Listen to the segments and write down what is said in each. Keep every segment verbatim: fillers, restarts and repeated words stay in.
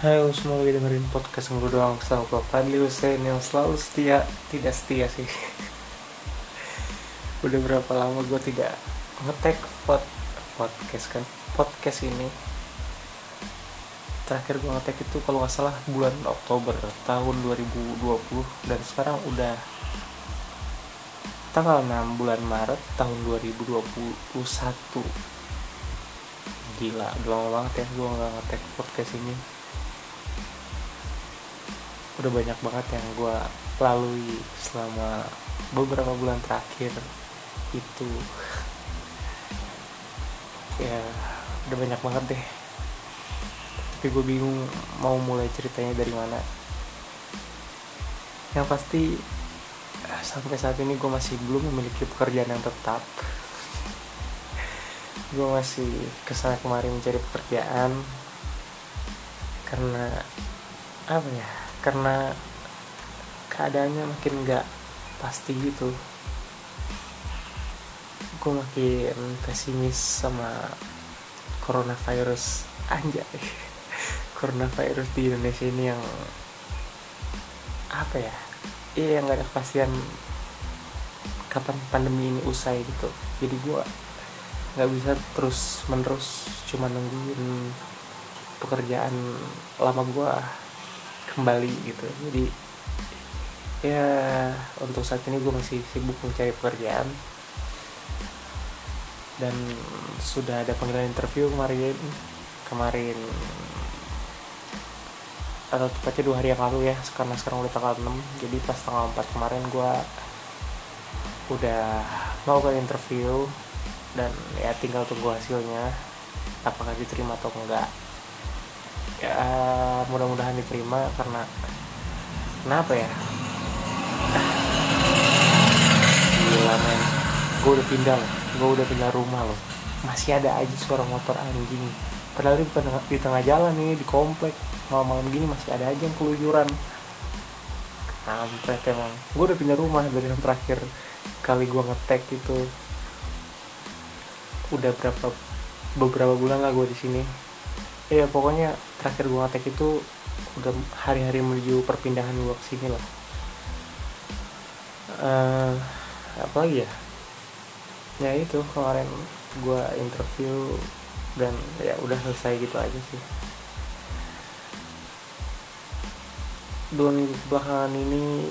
Hai, semoga dengerin podcast yang gue doang sama Pak Fadli Hussein yang selalu setia, tidak setia sih. Udah berapa lama gue tidak ngetek pod, podcast kan, podcast ini. Terakhir gue ngetek itu kalau gak salah bulan Oktober tahun dua ribu dua puluh, dan sekarang udah tanggal enam bulan Maret tahun dua ribu dua puluh satu. Gila, udah lama banget ya gue gak ngetek podcast ini. Udah banyak banget yang gue lalui selama beberapa bulan terakhir itu. Ya, udah banyak banget deh. Tapi gue bingung mau mulai ceritanya dari mana. Yang pasti sampai saat ini gue masih belum memiliki pekerjaan yang tetap. Gue masih kesana kemari mencari pekerjaan. Karena apa ya? Karena keadaannya makin gak pasti gitu. Gue makin pesimis sama coronavirus. Anjay, coronavirus di Indonesia ini yang apa ya, iya yang gak ada kepastian kapan pandemi ini usai gitu. Jadi gue gak bisa terus menerus cuma nungguin pekerjaan lama gue kembali gitu. Jadi ya untuk saat ini gue masih sibuk mencari pekerjaan, dan sudah ada panggilan interview kemarin kemarin atau tepatnya dua hari yang lalu ya, karena sekarang udah tanggal enam. Jadi pas tanggal empat kemarin gue udah melakukan interview, dan ya tinggal tunggu hasilnya apakah diterima atau enggak. Ya, mudah-mudahan diterima, karena kenapa ya? Gila men, gue udah pindah loh, gue udah pindah rumah loh, masih ada aja suara motor anjing. Padahal di tengah jalan nih, di komplek malam-malam gini masih ada aja yang keluyuran. Kampret emang, gue udah pindah rumah dari yang terakhir kali gue ngetek itu. Udah berapa beberapa bulan lah gue di sini. Ya pokoknya terakhir gue ngetek itu udah hari-hari menuju perpindahan gue kesini lah. Uh, apa lagi ya? Ya itu kemarin gue interview, dan ya udah selesai gitu aja sih. Dua minggu belakangan ini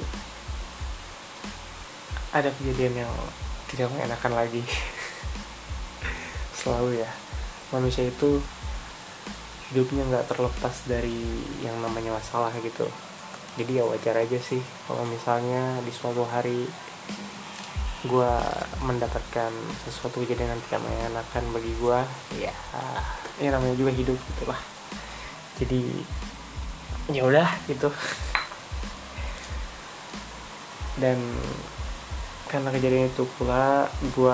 ada kejadian yang tidak mengenakan lagi. Selalu ya, manusia itu hidupnya nggak terlepas dari yang namanya masalah gitu. Jadi ya wajar aja sih kalau misalnya di suatu hari gue mendapatkan sesuatu kejadian yang tidak menyenangkan bagi gue. Ya, ini namanya juga hidup gitulah. Jadi ya udah gitu. Dan karena kejadian itu pula, gue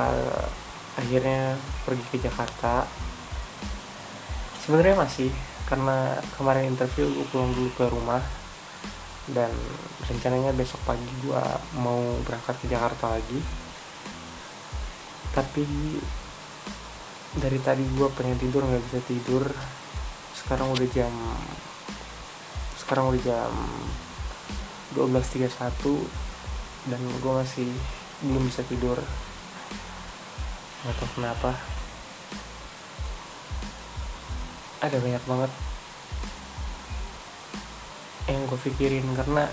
akhirnya pergi ke Jakarta. Sebenarnya masih, karena kemarin interview gue pulang dulu ke rumah, dan rencananya besok pagi gue mau berangkat ke Jakarta lagi. Tapi dari tadi gue pengen tidur nggak bisa tidur. Sekarang udah jam sekarang udah jam dua belas tiga puluh satu, dan gue masih belum bisa tidur. Nggak tahu kenapa. Ada banyak banget yang gue pikirin, karena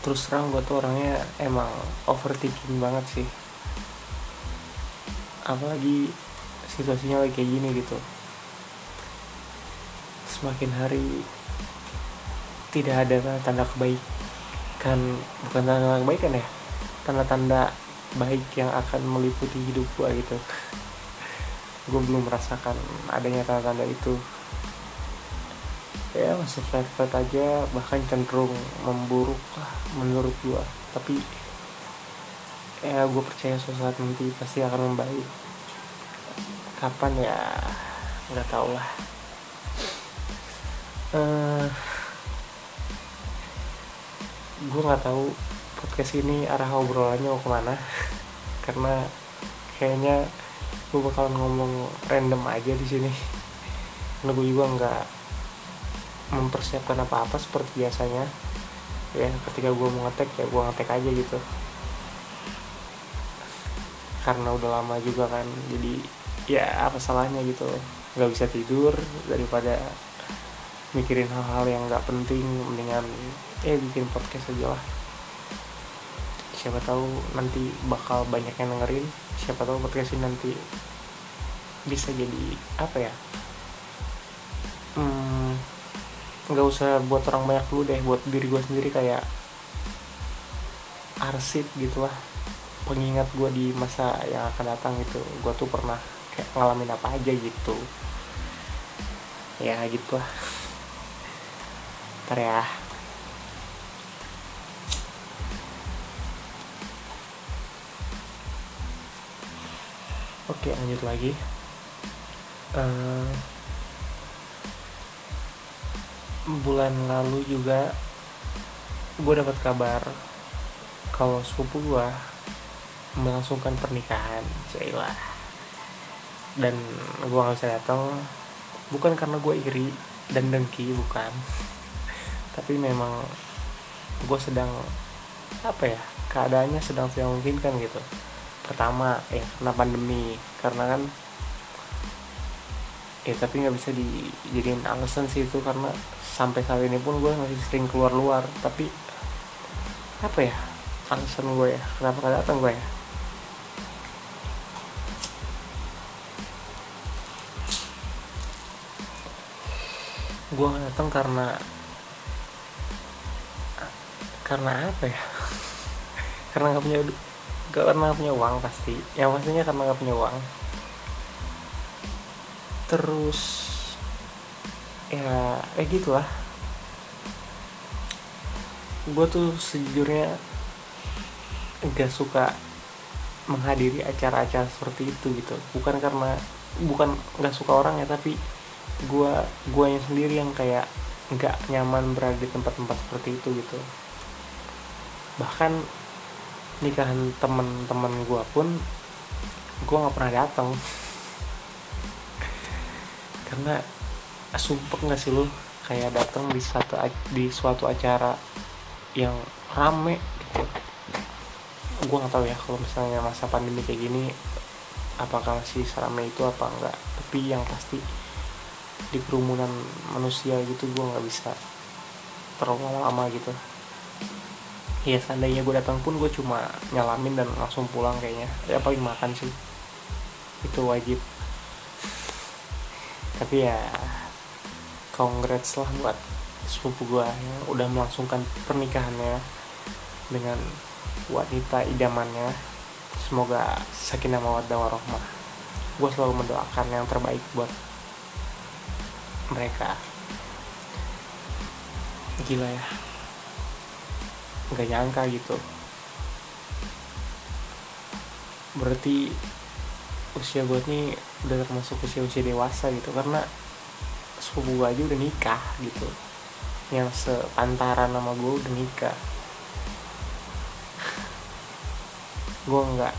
terus terang gue tuh orangnya emang overthinking banget sih. Apalagi situasinya lagi kayak gini gitu. Semakin hari tidak ada tanda kebaikan, bukan tanda kebaikan ya, tanda-tanda baik yang akan meliputi hidup gue gitu. Gue belum merasakan adanya tanda-tanda itu. Ya masih flat-flat aja, bahkan cenderung memburuk lah menurut gue. Tapi ya gue percaya suatu saat nanti pasti akan membaik. Kapan ya nggak tahu lah. Uh, gue nggak tahu podcast ini arah obrolannya mau kemana. Karena kayaknya gue bakalan ngomong random aja di sini. Karena gue juga nggak mempersiapkan apa-apa seperti biasanya. Ya, ketika gue mau ngetek ya gue ngetek aja gitu, karena udah lama juga kan, jadi ya apa salahnya gitu. Gak bisa tidur, daripada mikirin hal-hal yang gak penting, mendingan eh bikin podcast aja lah. Siapa tahu nanti bakal banyak yang dengerin, siapa tahu podcast ini nanti bisa jadi apa ya, hmm, gak usah buat orang banyak dulu deh, buat diri gue sendiri, kayak arsip gitulah, pengingat gue di masa yang akan datang gitu, gue tuh pernah kayak ngalamin apa aja gitu ya, gitu lah. Ntar ya. Oke, lanjut lagi. Uh, bulan lalu juga gue dapat kabar kalau sepupu gue melangsungkan pernikahan, cailah. Dan gue nggak bisa datang, bukan karena gue iri dan dengki, bukan. Tapi memang gue sedang apa ya, keadaannya sedang tidak memungkinkan gitu. Pertama ya karena pandemi, karena kan ya, tapi nggak bisa dijadiin alasan sih itu, karena sampai saat ini pun gue masih sering keluar-luar. Tapi apa ya alasan gue ya kenapa gak datang gue ya, gue gak datang karena karena apa ya karena nggak punya karena gak punya uang pasti, yang pastinya karena gak punya uang. Terus ya eh gitulah, gue tuh sejujurnya gak suka menghadiri acara-acara seperti itu gitu, bukan karena bukan gak suka orang ya, tapi gue guanya sendiri yang kayak gak nyaman berada di tempat-tempat seperti itu gitu. Bahkan nikahan temen-temen gue pun gue nggak pernah datang karena sumpah nggak sih lu, kayak datang di suatu di suatu acara yang rame gitu. Gue nggak tahu ya kalau misalnya masa pandemi kayak gini apakah masih serame itu apa enggak, tapi yang pasti di kerumunan manusia gitu gue nggak bisa terlalu lama gitu. Ya seandainya gue datang pun gue cuma nyalamin dan langsung pulang kayaknya. Ya paling makan sih, itu wajib. Tapi ya congrats lah buat sepupu gue yang udah melangsungkan pernikahannya dengan wanita idamannya. Semoga sakinah mawaddah warahmah. Gue selalu mendoakan yang terbaik buat mereka. Gila ya, nggak nyangka gitu. Berarti usia gue nih udah termasuk usia-usia dewasa gitu, karena sepupu gue aja udah nikah gitu, yang sepantaran sama gue udah nikah. Gue nggak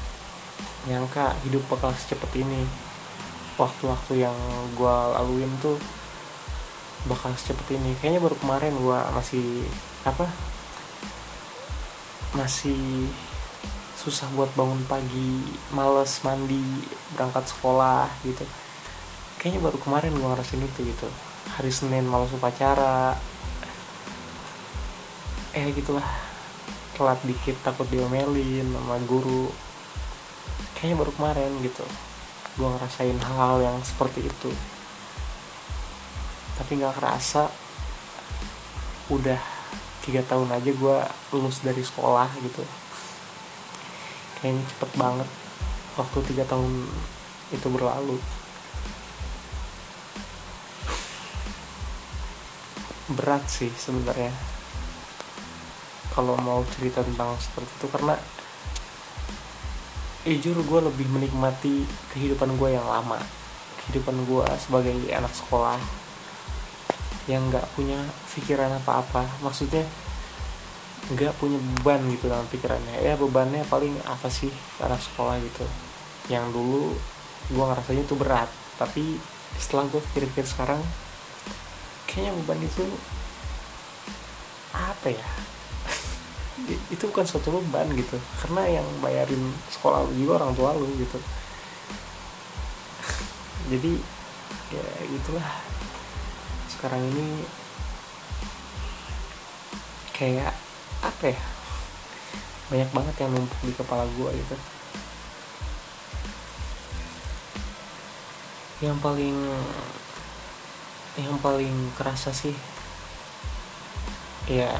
nyangka hidup bakal secepat ini. Waktu-waktu yang gue laluin tuh bakal secepat ini. Kayaknya baru kemarin gue masih apa masih susah buat bangun pagi, males mandi, berangkat sekolah gitu. Kayaknya baru kemarin gue ngerasain itu gitu. Hari Senin malas upacara, eh gitulah, telat dikit takut diomelin sama guru. Kayaknya baru kemarin gitu gue ngerasain hal-hal yang seperti itu. Tapi gak kerasa udah tiga tahun aja gue lulus dari sekolah gitu. Kayaknya cepet banget waktu tiga tahun itu berlalu. Berat sih sebenarnya kalau mau cerita tentang seperti itu, karena jujur gue lebih menikmati kehidupan gue yang lama, kehidupan gue sebagai anak sekolah yang nggak punya pikiran apa-apa, maksudnya nggak punya beban gitu dalam pikirannya. Ya bebannya paling apa sih anak sekolah gitu, yang dulu gue ngerasanya itu berat, tapi setelah gue pikir-pikir sekarang kayaknya beban itu apa ya itu bukan suatu beban gitu, karena yang bayarin sekolah lu juga orang tua lu gitu. Jadi ya itulah, sekarang ini kayak apa ya, banyak banget yang numpuk di kepala gue gitu. Yang paling yang paling kerasa sih ya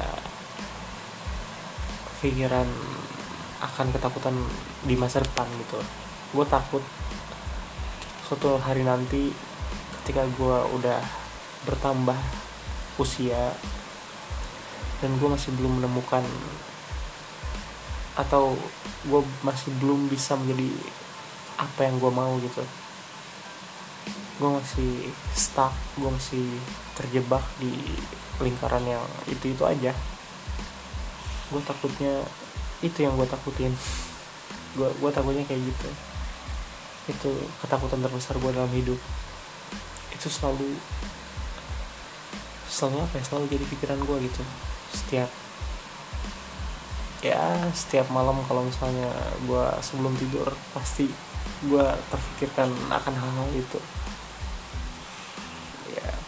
pikiran akan ketakutan di masa depan gitu. Gue takut suatu hari nanti ketika gue udah bertambah usia dan gue masih belum menemukan atau gue masih belum bisa menjadi apa yang gue mau gitu. Gue masih stuck, gue masih terjebak di lingkaran yang itu-itu aja. Gue takutnya itu, yang gue takutin. Gue gue takutnya kayak gitu. Itu ketakutan terbesar gue dalam hidup. Itu selalu selalu apa ya, selalu jadi pikiran gue gitu. Setiap ya setiap malam kalau misalnya gue sebelum tidur pasti gue terpikirkan akan hal-hal itu.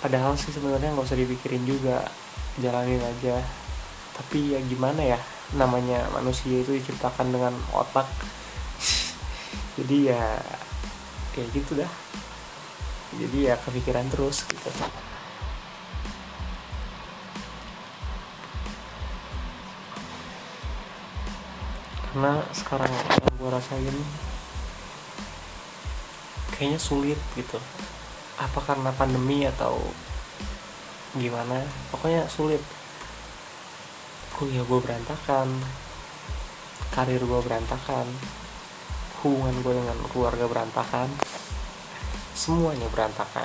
Padahal sih sebenarnya nggak usah dipikirin juga, jalanin aja. Tapi ya gimana ya, namanya manusia itu diciptakan dengan otak. Jadi ya kayak gitu dah. Jadi ya kepikiran terus gitu. Karena sekarang yang gue rasain kayaknya sulit gitu. Apa karena pandemi atau gimana, pokoknya sulit. Kuliah gue berantakan, karir gue berantakan, hubungan gue dengan keluarga berantakan, semuanya berantakan.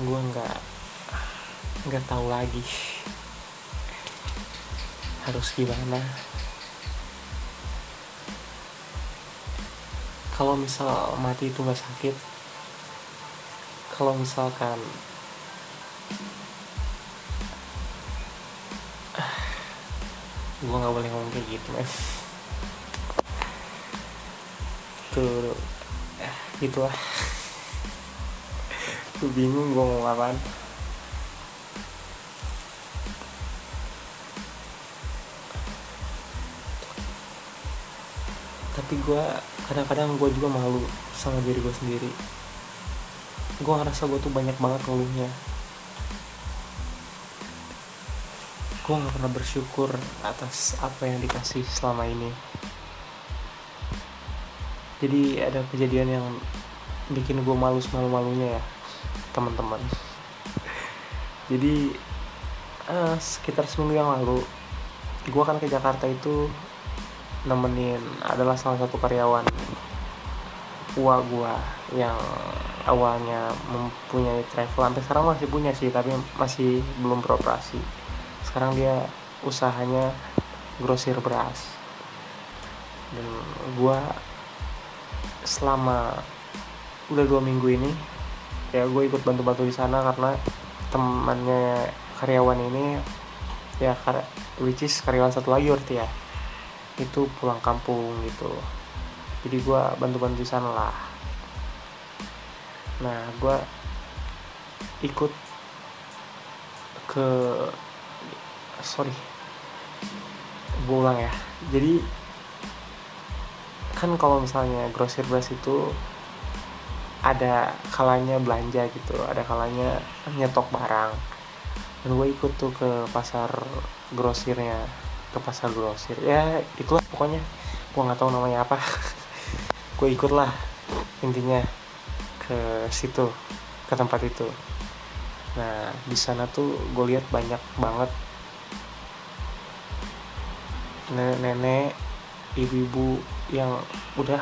Gue nggak nggak tahu lagi harus gimana. Kalau misal mati itu nggak sakit, kalau misalkan gue gak boleh ngomong kayak gitu man. Tuh gitu lah, gue bingung gue ngomong apaan. Tapi gue kadang-kadang gue juga malu sama diri gue sendiri. Gue ngerasa gue tuh banyak banget ngeluhnya. Gue gak pernah bersyukur atas apa yang dikasih selama ini. Jadi ada kejadian yang bikin gue malu semalu-malunya ya teman-teman. Jadi eh, sekitar seminggu yang lalu gue kan ke Jakarta itu nemenin adalah salah satu karyawan uang gue yang awalnya mempunyai travel, sampai sekarang masih punya sih, tapi masih belum beroperasi. Sekarang dia usahanya grosir beras. Dan gue selama udah dua minggu ini ya gue ikut bantu-bantu di sana karena temannya karyawan ini ya, which is karyawan satu lagi berarti ya, itu pulang kampung gitu. Jadi gue bantu-bantu di sana lah. Nah, gue ikut ke sorry, gue ulang ya. Jadi kan kalau misalnya grosir beras itu ada kalanya belanja gitu, ada kalanya nyetok barang. Dan gue ikut tuh ke pasar grosirnya, ke pasar grosir. Ya itulah pokoknya, gue nggak tahu namanya apa. Gue ikut lah intinya ke situ, ke tempat itu. Nah di sana tuh gue lihat banyak banget nenek, ibu-ibu yang udah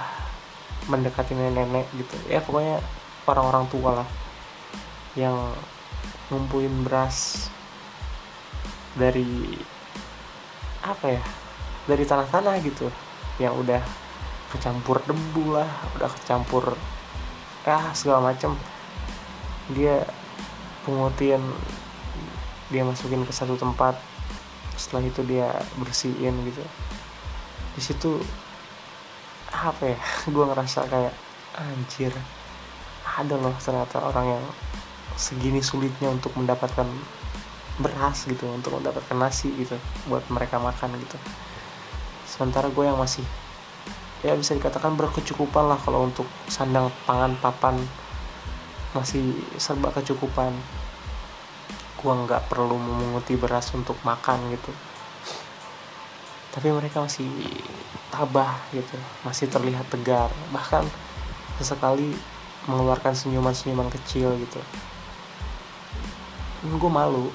mendekati nenek gitu. Ya pokoknya orang-orang tua lah yang ngumpulin beras dari apa ya, dari tanah-tanah gitu, yang udah kecampur debu lah, udah kecampur ya segala macem. Dia kemudian dia masukin ke satu tempat, setelah itu dia bersihin gitu. Di situ apa ya, gue ngerasa kayak anjir, ada loh ternyata orang yang segini sulitnya untuk mendapatkan beras gitu, untuk mendapatkan nasi gitu buat mereka makan gitu. Sementara gue yang masih ya bisa dikatakan berkecukupan lah, kalau untuk sandang pangan papan masih serba kecukupan. Gue nggak perlu memunguti beras untuk makan gitu, tapi mereka masih tabah gitu, masih terlihat tegar, bahkan sesekali mengeluarkan senyuman-senyuman kecil gitu. Gue malu,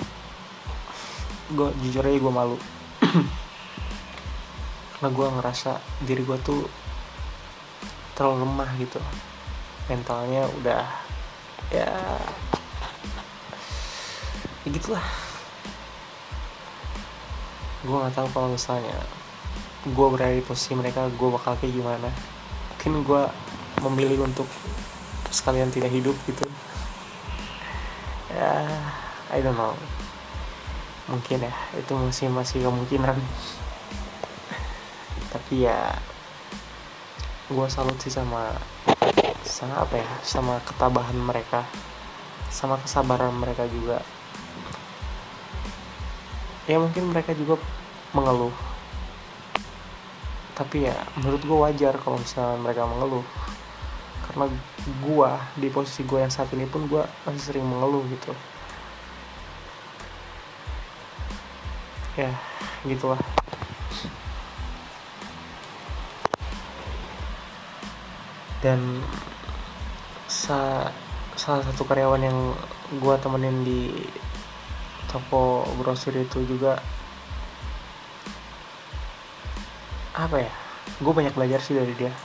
gue jujur aja gue malu karena gue ngerasa diri gue tuh terlalu lemah gitu, mentalnya udah ya begitulah. Gue nggak tahu kalau misalnya gue berada di posisi mereka, gue bakal kayak gimana. Mungkin gue memilih untuk sekalian tidak hidup gitu ya, I don't know, mungkin ya itu masih masih kemungkinan. Tapi ya gue salut sih sama sama apa ya, sama ketabahan mereka, sama kesabaran mereka juga. Ya mungkin mereka juga mengeluh, tapi ya menurut gue wajar kalau misalnya mereka mengeluh, karena gue di posisi gue yang saat ini pun gue masih sering mengeluh gitu. Ya gitulah. Dan sa- salah satu karyawan yang gue temenin di toko grosir itu juga apa ya, gue banyak belajar sih dari dia.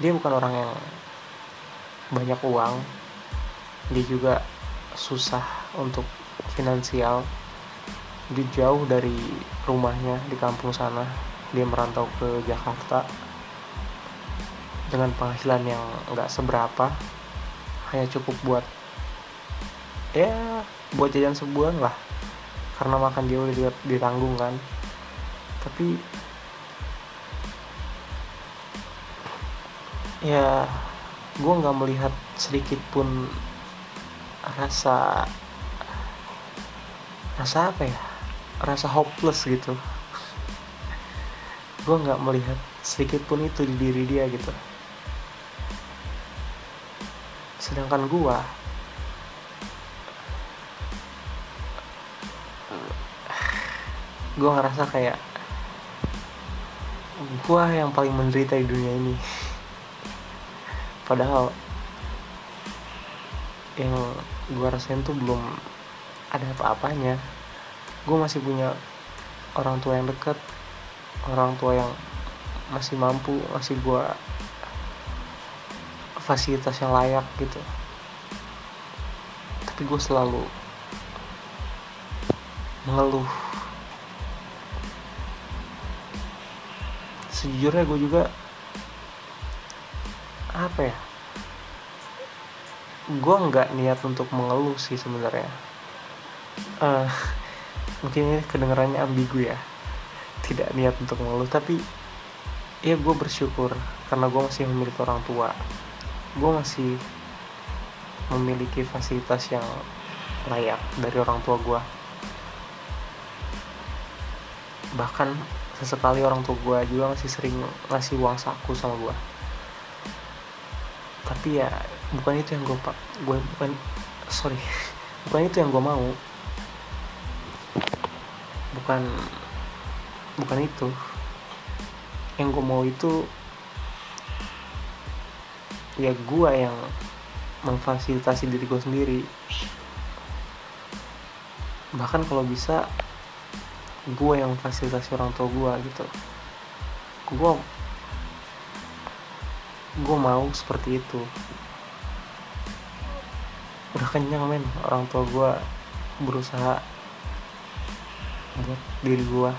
Dia bukan orang yang banyak uang, dia juga susah untuk finansial, dia jauh dari rumahnya di kampung sana, dia merantau ke Jakarta dengan penghasilan yang gak seberapa, hanya cukup buat ya buat jajan sebulan lah, karena makan dia udah ditanggung kan. Tapi ya gue nggak melihat sedikit pun rasa rasa apa ya rasa hopeless gitu. Gue nggak melihat sedikit pun itu di diri dia gitu. Sedangkan gue gue ngerasa kayak gue yang paling menderita di dunia ini, padahal yang gue rasain tuh belum ada apa-apanya. Gue masih punya orang tua yang dekat, orang tua yang masih mampu, masih gue fasilitas yang layak gitu, tapi gue selalu mengeluh. Sejujurnya gue juga apa ya, gue nggak niat untuk mengeluh sih sebenarnya. Uh, mungkin ini kedengarannya ambigu ya, tidak niat untuk mengeluh, tapi ya gue bersyukur karena gue masih memiliki orang tua, gue masih memiliki fasilitas yang layak dari orang tua gue. Bahkan sesekali orang tua gue juga masih sering ngasih uang saku sama gue. Tapi ya bukan itu yang gue pak, gue bukan sorry, bukan itu yang gue mau, bukan bukan itu yang gue mau. Itu ya gue yang memfasilitasi diri gue sendiri. Bahkan kalau bisa gue yang fasilitasi orang tua gue gitu. Gue gue mau seperti itu. Udah kenyang men, orang tua gue berusaha buat diri gue.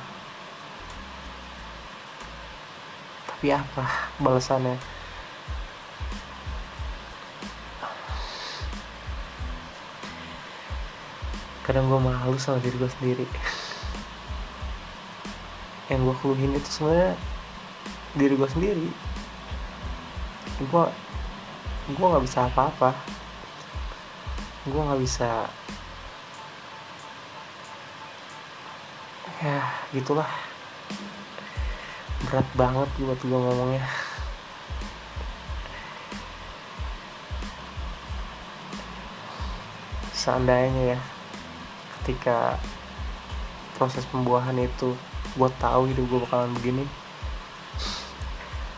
Tapi apa balasannya? kadang gue malu sama diri gue sendiri. Yang gue keluhin itu sebenarnya diri gue sendiri. Gue gue nggak bisa apa-apa. Gue nggak bisa, ya gitulah. Berat banget buat gue ngomongnya. Seandainya ya, ketika proses pembuahan itu gue tahu hidup gue bakalan begini,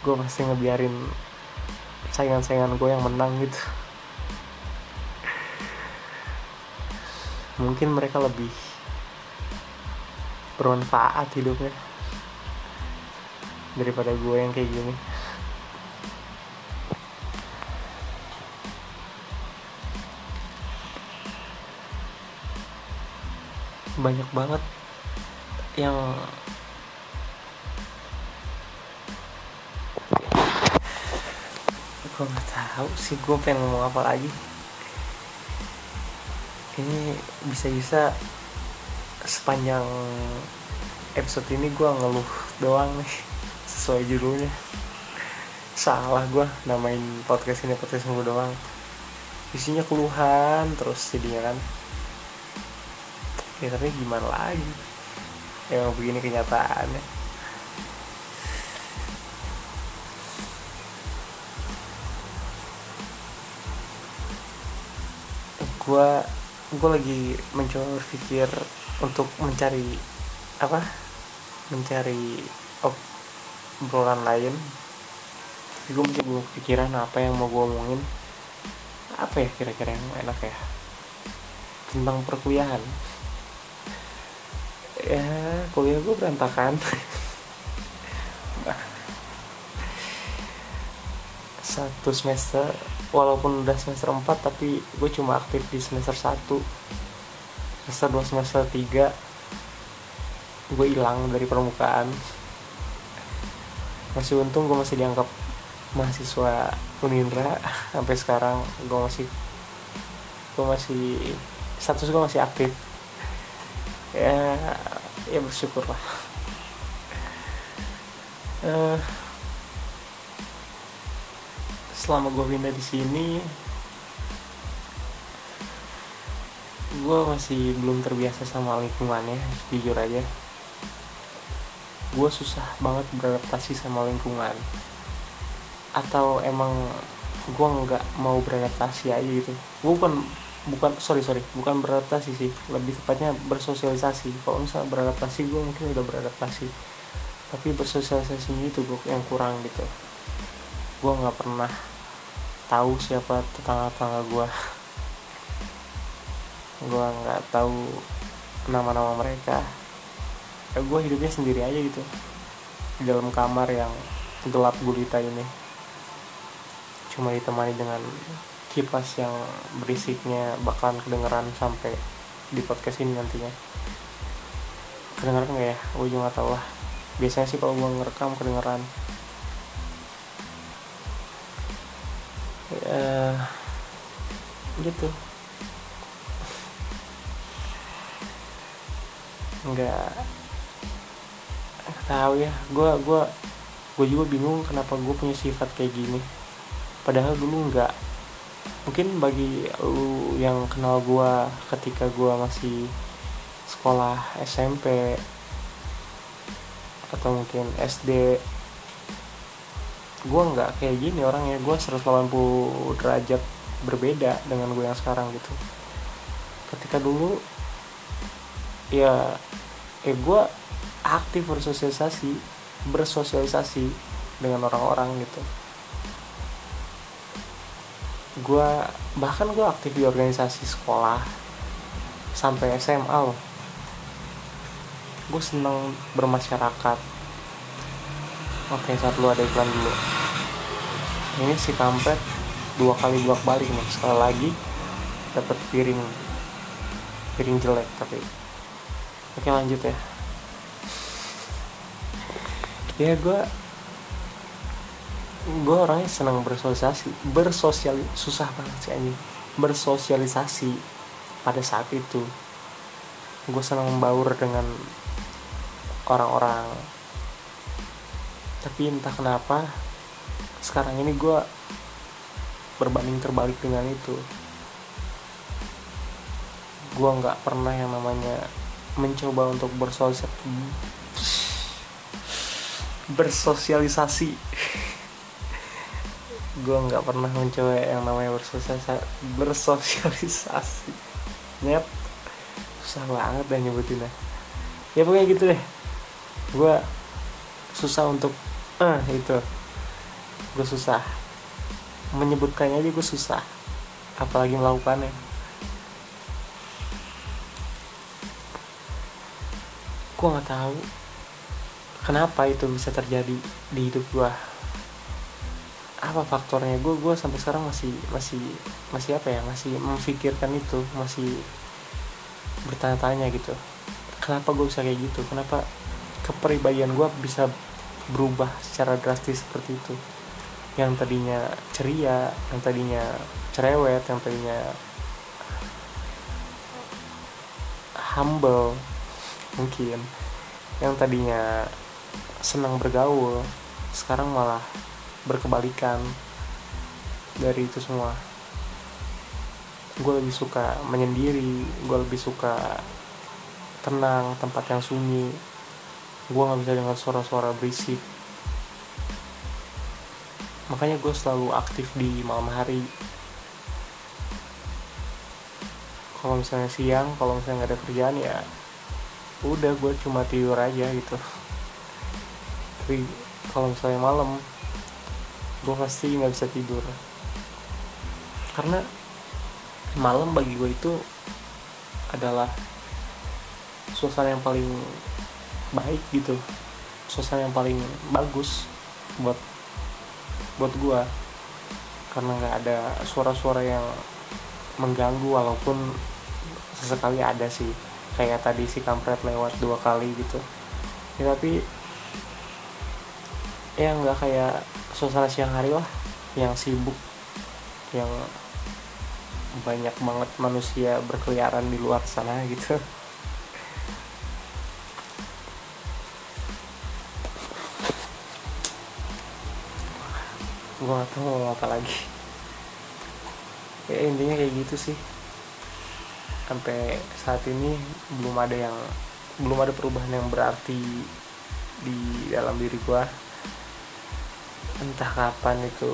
gue pasti ngebiarin saingan-saingan gue yang menang gitu. Mungkin mereka lebih bermanfaat hidupnya daripada gue yang kayak gini. Banyak banget yang gue nggak tahu sih gue pengen ngomong apa lagi. Ini bisa-bisa sepanjang episode ini gue ngeluh doang nih, sesuai judulnya. Salah gue namain podcast ini podcast ngeluh doang, isinya keluhan terus jadinya kan. Ya tapi gimana lagi, emang begini kenyataannya. Gue gue lagi mencoba berpikir untuk mencari apa mencari op- obrolan lain. Tapi gue masih belum kepikiran apa yang mau gue omongin. Apa ya kira-kira yang enak ya? Tentang perkuliahan. Ya, kuliah gue berantakan. Satu semester, walaupun udah semester empat, tapi gue cuma aktif di semester satu. Semester dua, semester tiga gue hilang dari permukaan. Masih untung gue masih dianggap mahasiswa Unindra sampai sekarang. Gue masih gue masih status gue masih aktif ya, ya bersyukurlah. Uh, selama gue pindah di sini, gue masih belum terbiasa sama lingkungannya, jujur aja. Gue susah banget beradaptasi sama lingkungan, atau emang gue nggak mau beradaptasi aja gitu. Gue bukan bukan sorry sorry bukan beradaptasi sih, lebih tepatnya bersosialisasi. Kalau misalnya beradaptasi gue mungkin udah beradaptasi, tapi bersosialisasinya itu gue yang kurang gitu. Gue nggak pernah tahu siapa tetangga-tetangga gue, gue nggak tahu nama-nama mereka. Ya, gue hidupnya sendiri aja gitu di dalam kamar yang gelap gulita ini, cuma ditemani dengan kipas yang berisiknya bakalan kedengeran sampai di podcast ini nantinya. Kedengeran nggak ya? Gue juga nggak tahu lah. Biasanya sih kalau gue ngerekam kedengeran. Ya, gitu. Nggak. Tahu ya, gue gue gue juga bingung kenapa gue punya sifat kayak gini. Padahal dulu nggak. Mungkin bagi lu yang kenal gue ketika gue masih sekolah S M P atau mungkin S D, gue nggak kayak gini orangnya. Gue seratus delapan puluh derajat berbeda dengan gue yang sekarang gitu. Ketika dulu ya eh gue aktif bersosialisasi bersosialisasi dengan orang-orang gitu. Gue bahkan gue aktif di organisasi sekolah sampai S M A loh. Gue seneng bermasyarakat. Oke, saat lu ada iklan dulu. Ini si kampret dua kali bolak balik nih, sekali lagi dapat piring piring jelek tapi. Oke, lanjut ya. Ya gue gue orangnya senang bersosialisasi bersosial susah banget sih anjing bersosialisasi pada saat itu. gue senang membaur dengan orang-orang. Tapi entah kenapa sekarang ini gue berbanding terbalik dengan itu. Gue nggak pernah yang namanya mencoba untuk bersosialisasi bersosialisasi gue nggak pernah mencoba yang namanya bersosialisasi bersosialisasi net susah banget dan nyebutinnya, ya pokoknya gitu deh. Gue susah untuk eh itu gue susah menyebutkannya aja, gue susah apalagi melakukannya. Gue nggak tahu kenapa itu bisa terjadi di hidup gue, apa faktornya. Gue gue sampai sekarang masih masih masih apa ya masih memikirkan itu, masih bertanya-tanya gitu, kenapa gue bisa kayak gitu, kenapa kepribadian gue bisa berubah secara drastis seperti itu. Yang tadinya ceria, yang tadinya cerewet, yang tadinya humble mungkin, yang tadinya senang bergaul, sekarang malah berkebalikan dari itu semua. Gue lebih suka menyendiri, gue lebih suka tenang, tempat yang sunyi. Gue gak bisa dengar suara-suara berisik. Makanya gue selalu aktif di malam hari. Kalau misalnya siang, kalau misalnya gak ada kerjaan, ya udah gue cuma tidur aja gitu. Tapi kalau misalnya malam, gue pasti gak bisa tidur. Karena malam bagi gue itu adalah suasana yang paling baik gitu, suasana yang paling bagus buat buat gue, karena nggak ada suara-suara yang mengganggu. Walaupun sesekali ada sih, kayak tadi si kampret lewat dua kali gitu ya, tapi ya nggak kayak suasana siang hari lah yang sibuk, yang banyak banget manusia berkeliaran di luar sana gitu. Gue gak tau mau apa lagi. Ya intinya kayak gitu sih. Sampai saat ini belum ada yang belum ada perubahan yang berarti di dalam diri gue. Entah kapan itu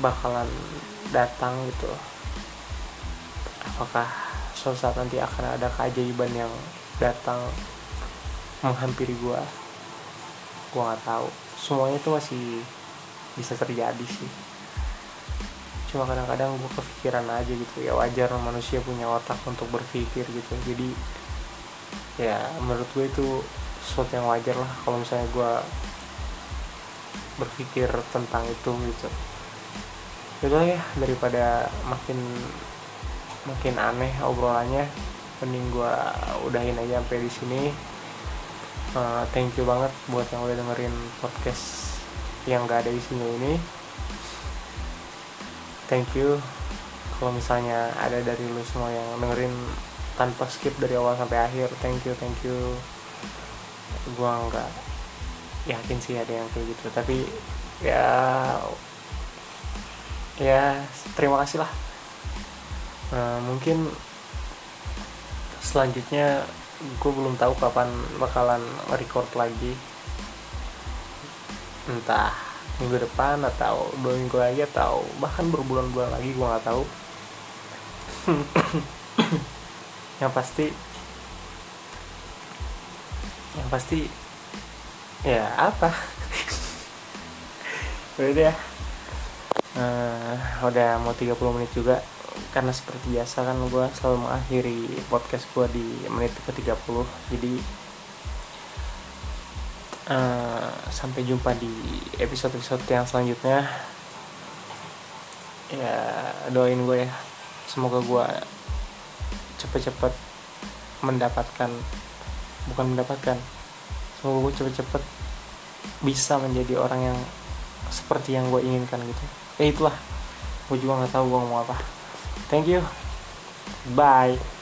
bakalan datang gitu. Apakah suatu saat nanti akan ada keajaiban yang datang menghampiri gue? Gue nggak tahu. Semuanya itu masih bisa terjadi sih. Cuma kadang-kadang gue kepikiran aja gitu. Ya wajar, manusia punya otak untuk berpikir gitu. Jadi ya menurut gue itu sesuatu yang wajar lah kalau misalnya gue berpikir tentang itu gitu. Yaudah ya, daripada makin makin aneh obrolannya, mending gue udahin aja sampai di sini. Uh, thank you banget buat yang udah dengerin podcast yang gak ada isinya ini. Thank you kalau misalnya ada dari lu semua yang dengerin tanpa skip dari awal sampai akhir. Thank you, thank you. Gue nggak yakin sih ada yang kayak gitu, tapi ya ya terima kasih lah. Nah, mungkin selanjutnya gue belum tahu kapan bakalan record lagi, entah minggu depan atau dua minggu lagi atau bahkan berbulan-bulan lagi, gue nggak tahu. yang pasti yang pasti ya apa udah ya. Uh, udah mau tiga puluh menit juga. Karena seperti biasa kan gue selalu mengakhiri podcast gue di menit ke tiga puluh. Jadi uh, sampai jumpa di episode-episode yang selanjutnya. Ya doain gue ya, semoga gue cepet-cepet mendapatkan Bukan mendapatkan semoga gue cepet-cepet bisa menjadi orang yang seperti yang gue inginkan gitu. Ya itulah, gue juga gak tahu gue mau apa. Thank you, bye.